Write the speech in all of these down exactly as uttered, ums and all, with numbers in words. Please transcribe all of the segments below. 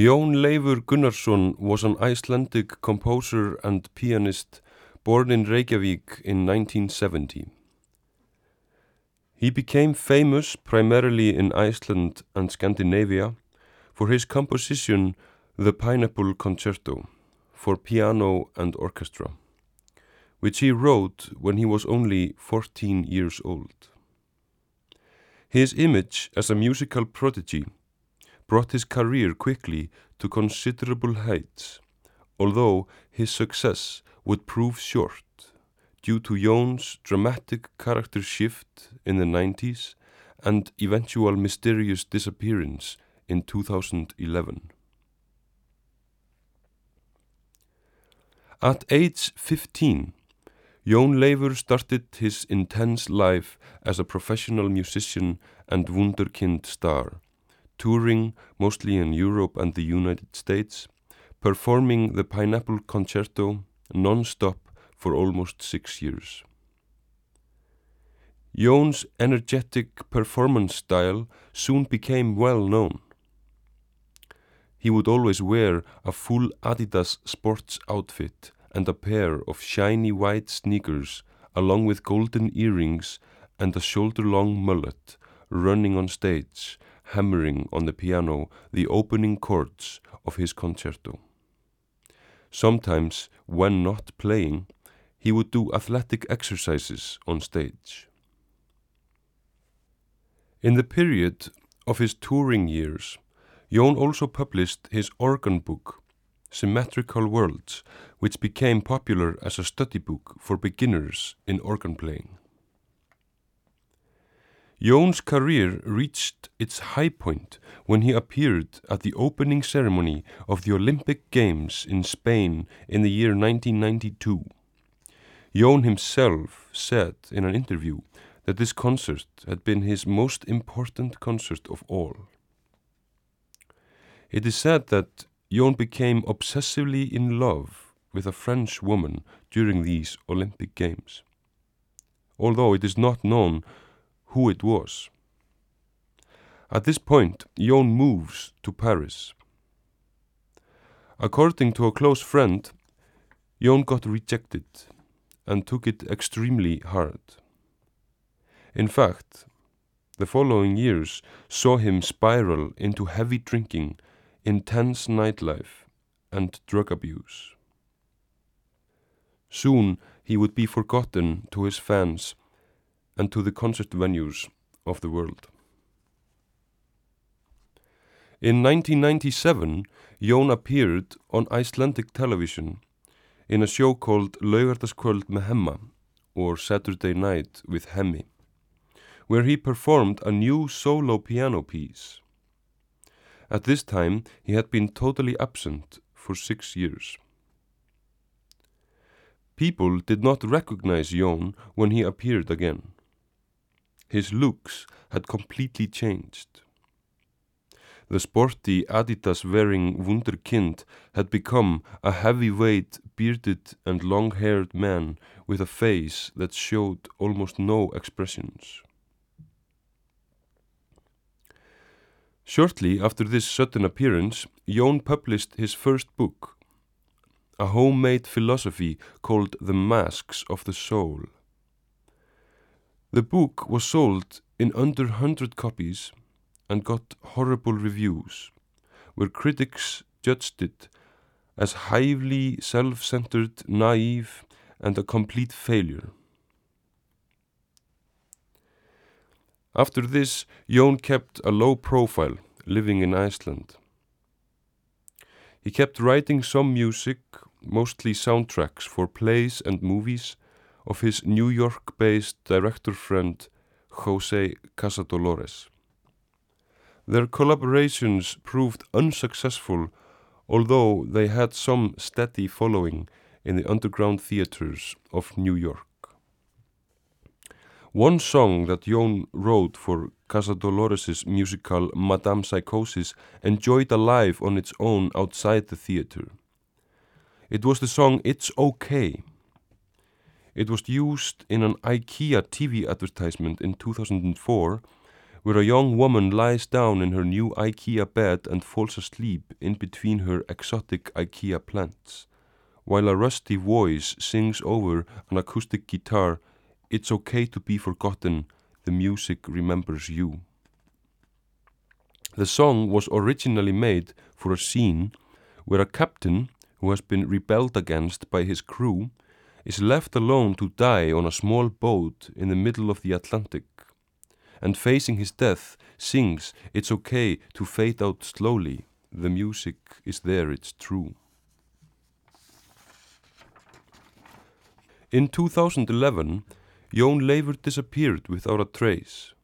Jón Leifur Gunnarsson was an Icelandic composer and pianist born in Reykjavík in nineteen seventy. He became famous primarily in Iceland and Scandinavia for his composition The Pineapple Concerto for piano and orchestra, which he wrote when he was only fourteen years old. His image as a musical prodigy brought his career quickly to considerable heights, although his success would prove short due to Jón's dramatic character shift in the nineties and eventual mysterious disappearance in two thousand eleven. At age fifteen, Jón Leifur started his intense life as a professional musician and wunderkind star, touring mostly in Europe and the United States, performing the Pineapple Concerto non-stop for almost six years. Jón's energetic performance style soon became well known. He would always wear a full Adidas sports outfit and a pair of shiny white sneakers, along with golden earrings and a shoulder-long mullet, running on stage, hammering on the piano the opening chords of his concerto. Sometimes, when not playing, he would do athletic exercises on stage. In the period of his touring years, Jón also published his organ book, Symmetrical Worlds, which became popular as a study book for beginners in organ playing. Jón's career reached its high point when he appeared at the opening ceremony of the Olympic Games in Spain in the year nineteen ninety-two. Jón himself said in an interview that this concert had been his most important concert of all. It is said that Jón became obsessively in love with a French woman during these Olympic Games, although it is not known who it was. At this point, Jón moves to Paris. According to a close friend, Jón got rejected and took it extremely hard. In fact, the following years saw him spiral into heavy drinking, intense nightlife, and drug abuse. Soon he would be forgotten to his fans and to the concert venues of the world. In nineteen ninety-seven, Jón appeared on Icelandic television in a show called Laugardagskvöld með Hemma, or Saturday Night with Hemmi, where he performed a new solo piano piece. At this time, he had been totally absent for six years. People did not recognize Jón when he appeared again. His looks had completely changed. The sporty Adidas-wearing wunderkind had become a heavyweight, bearded and long-haired man with a face that showed almost no expressions. Shortly after this sudden appearance, Jón published his first book, a homemade philosophy called The Masks of the Soul. The book was sold in under one hundred copies and got horrible reviews, where critics judged it as highly self-centered, naive, and a complete failure. After this, Jón kept a low profile, living in Iceland. He kept writing some music, mostly soundtracks for plays and movies, of his New York-based director friend Jose Casadolores. Their collaborations proved unsuccessful, although they had some steady following in the underground theaters of New York. One song that Jón wrote for Casadolores' musical Madame Psychosis enjoyed a life on its own outside the theater. It was the song It's Okay. It was used in an IKEA T V advertisement in two thousand four, where a young woman lies down in her new IKEA bed and falls asleep in between her exotic IKEA plants, while a rusty voice sings over an acoustic guitar, "It's okay to be forgotten, the music remembers you." The song was originally made for a scene where a captain, who has been rebelled against by his crew, is left alone to die on a small boat in the middle of the Atlantic, and facing his death sings, "It's okay to fade out slowly, the music is there, it's true." In two thousand eleven, Jón Leifur disappeared without a trace.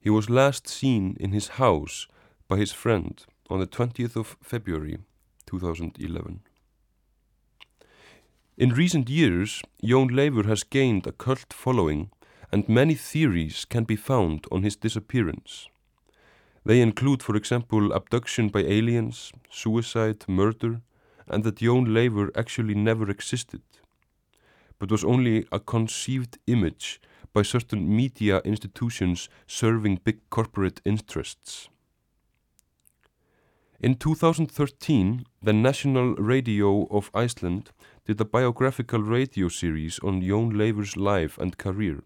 He was last seen in his house by his friend on the twentieth of February two thousand eleven. In recent years, Jón Leifur has gained a cult following, and many theories can be found on his disappearance. They include, for example, abduction by aliens, suicide, murder, and that Jón Leifur actually never existed, but was only a conceived image by certain media institutions serving big corporate interests. In two thousand thirteen, the National Radio of Iceland did a biographical radio series on Jón Leifur's life and career,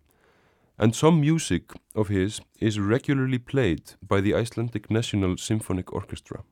and some music of his is regularly played by the Icelandic National Symphonic Orchestra.